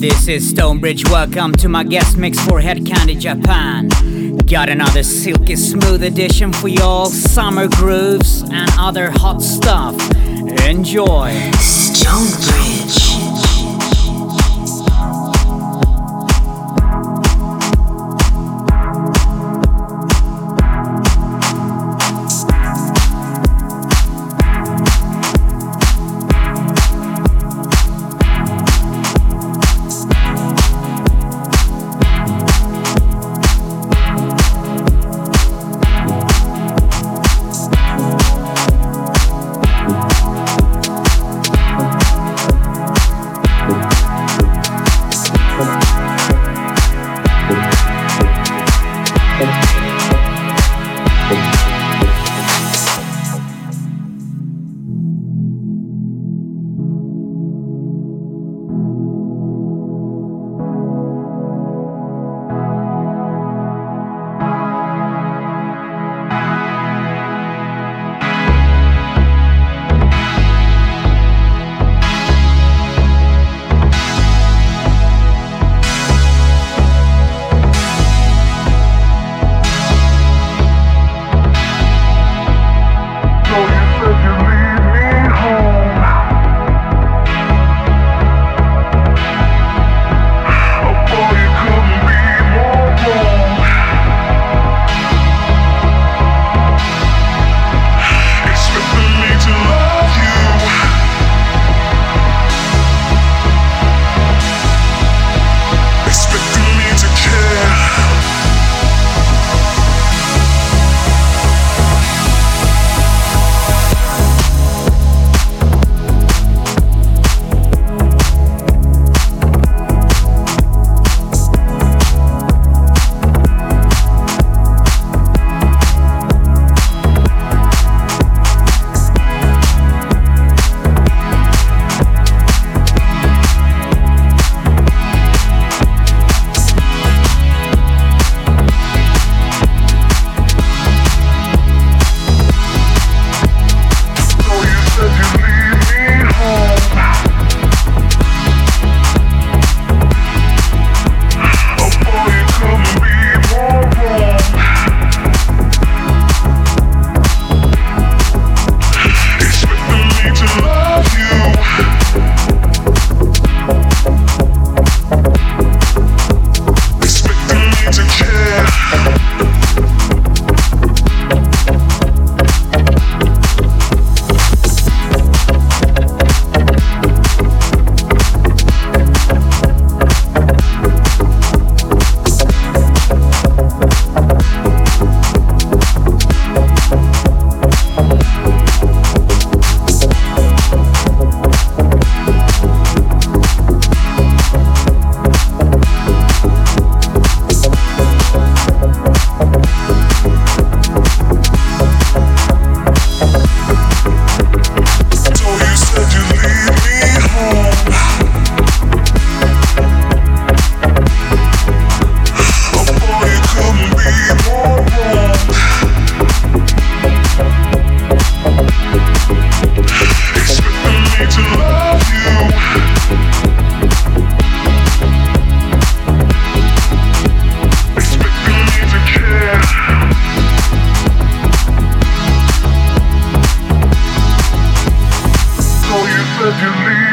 This is StoneBridge, welcome to my guest mix for Head Candy Japan. Got another silky smooth edition for y'all, summer grooves and other hot stuff. Enjoy! StoneBridge. Release.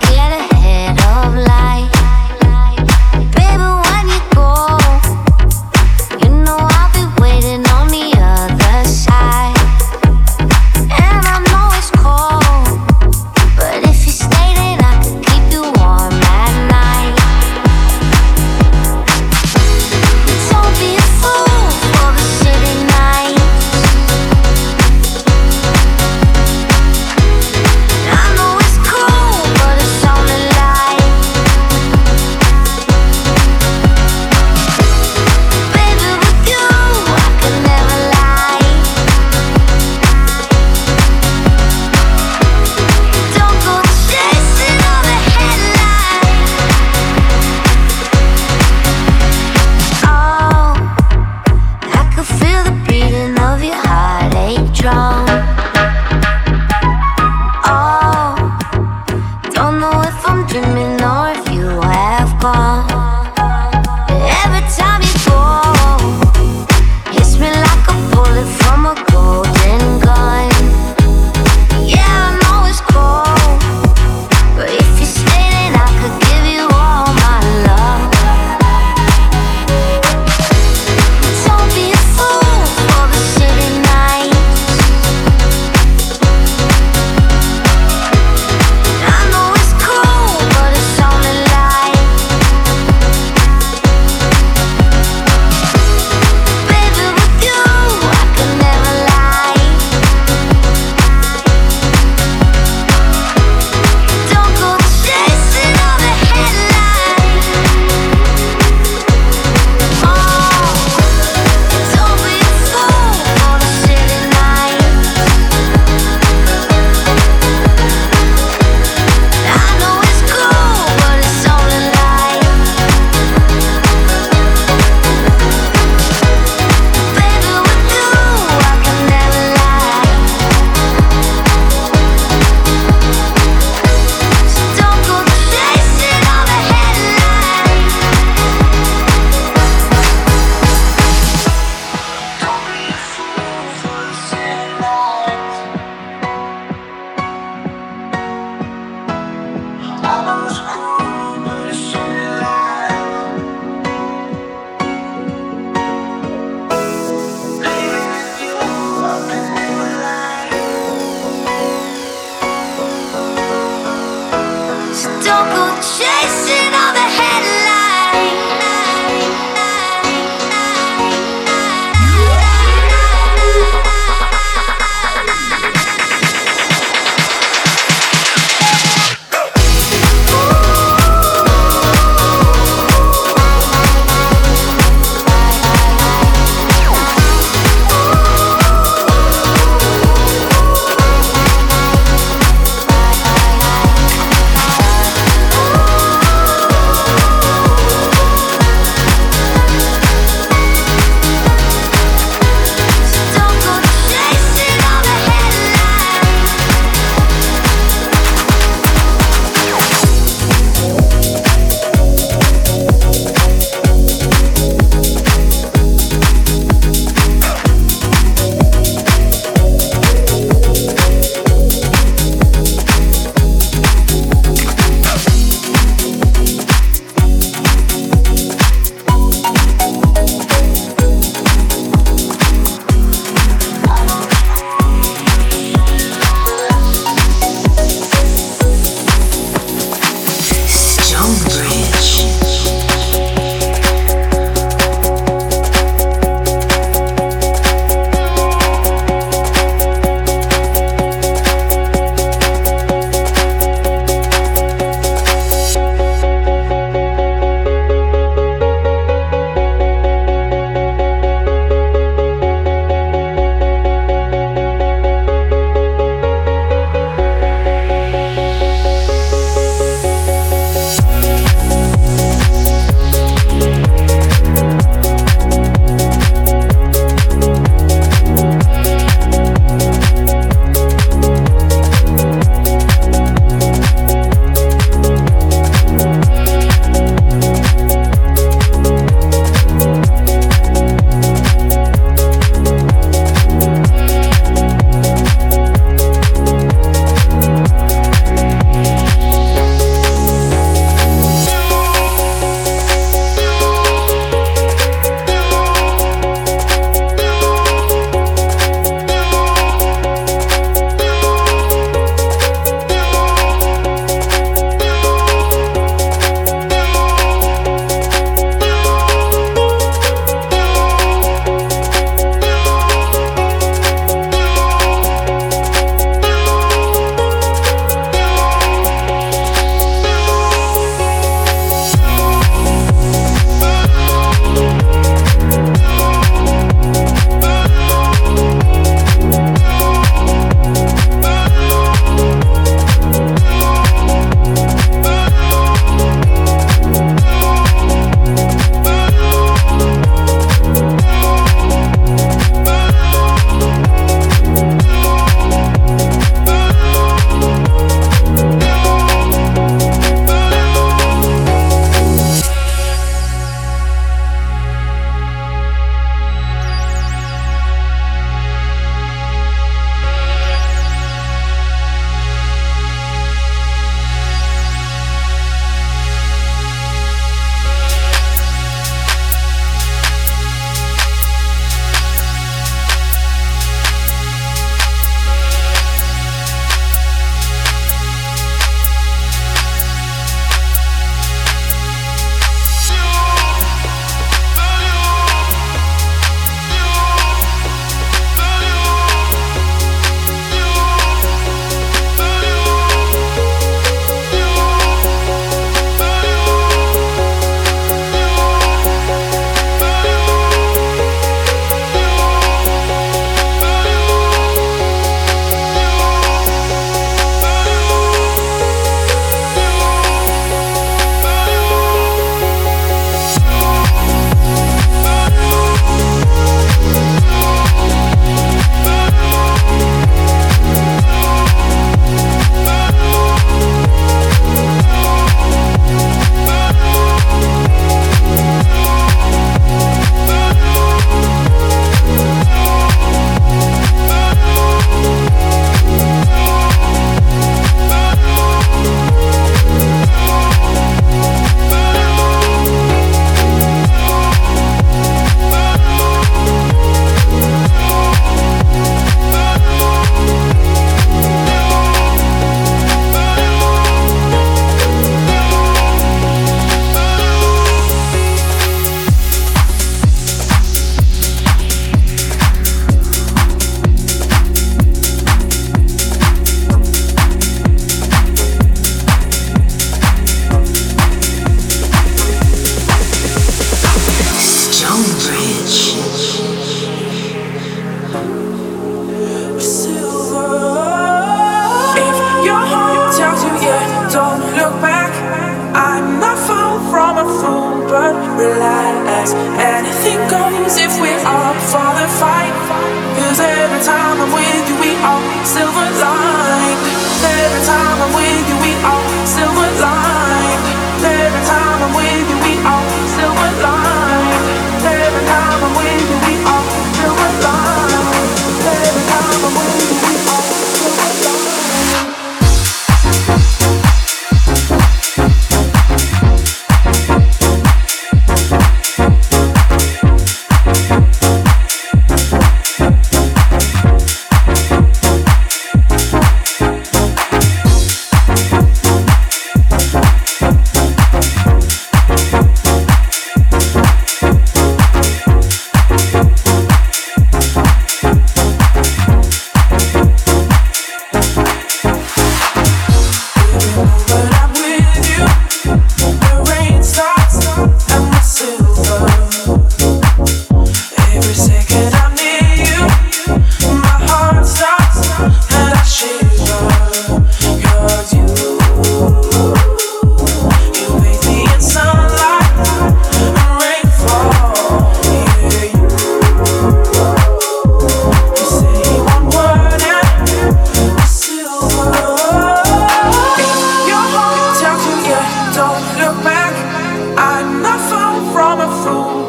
Get ahead of life, baby. When you go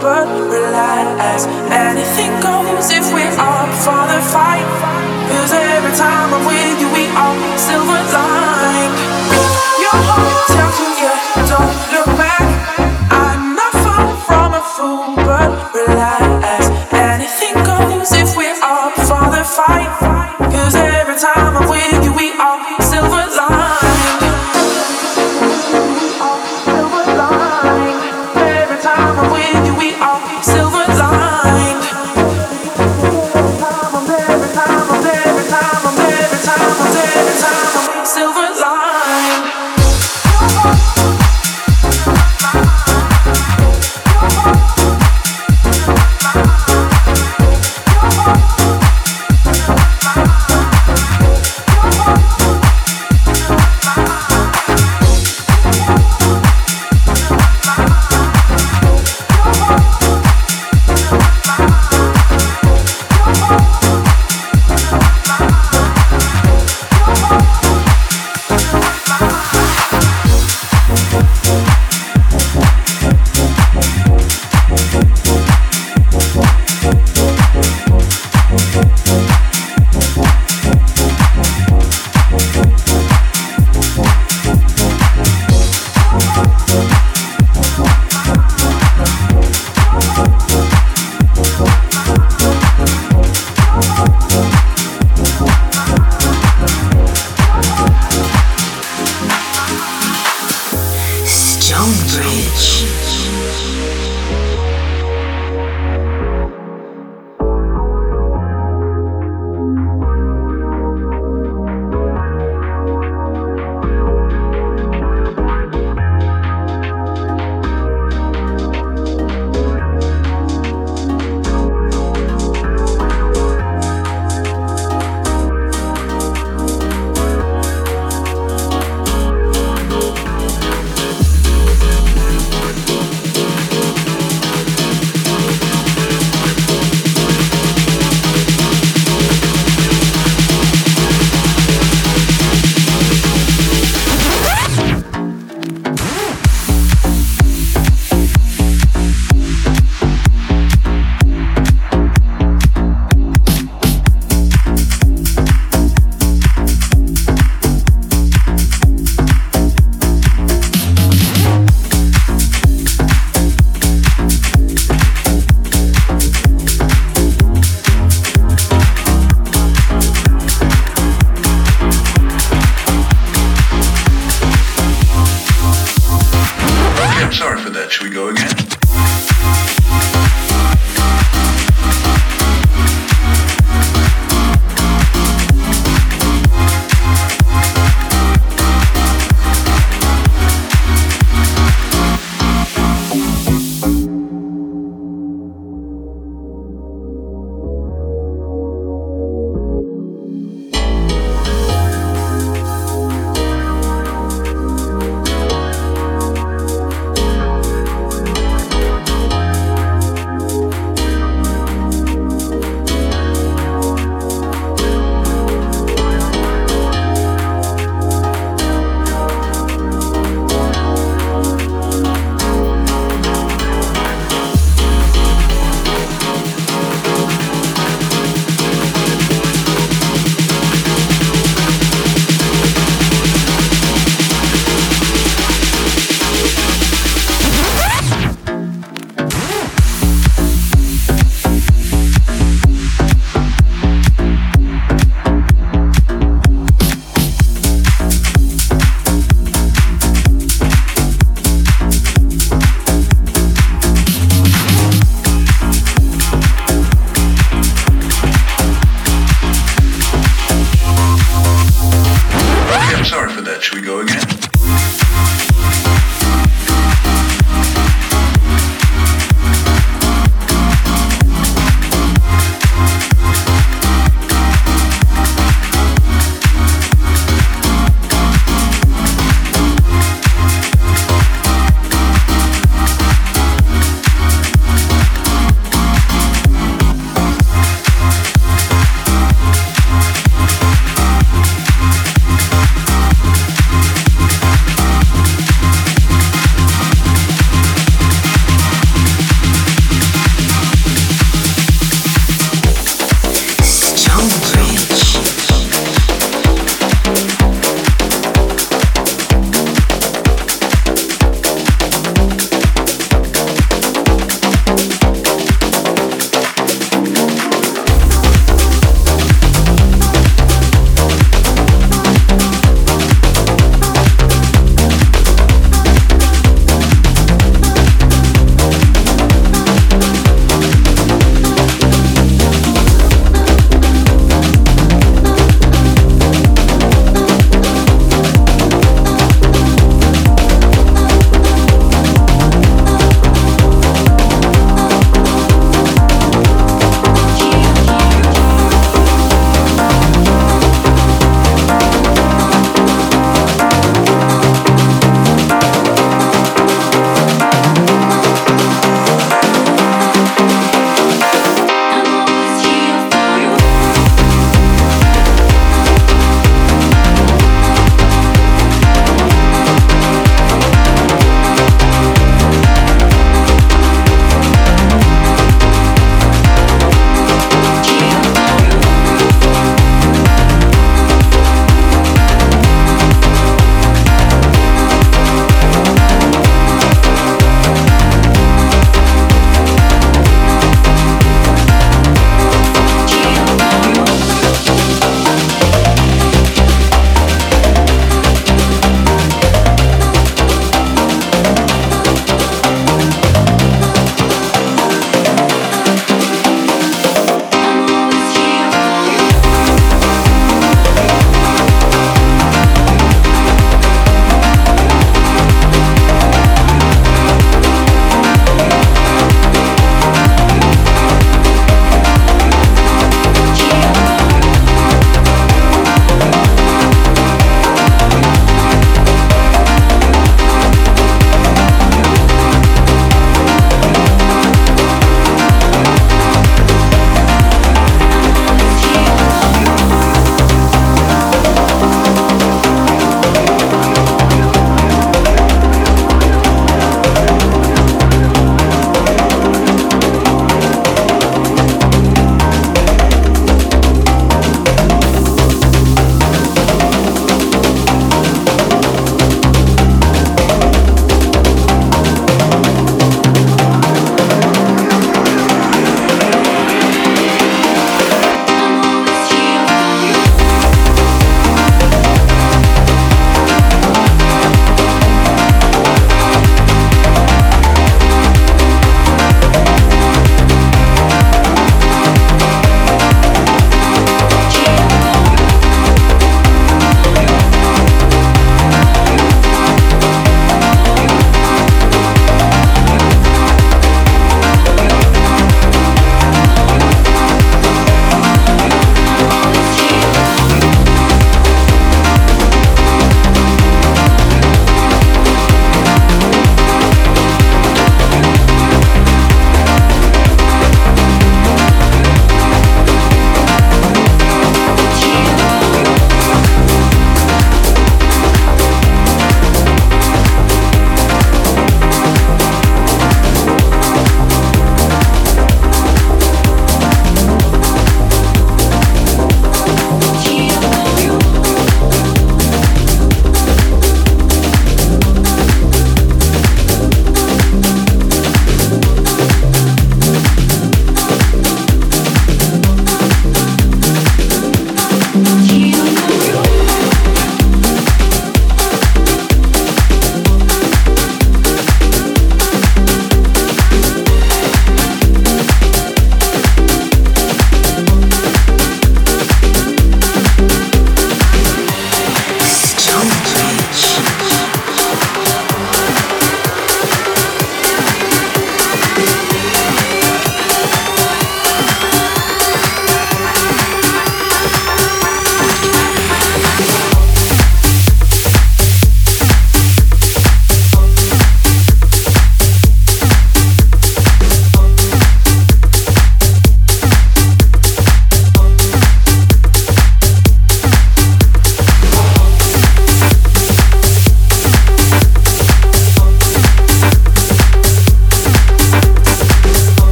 but relied as anything goes if we're up for the fight. Cause every time I'm with you, we are silver light.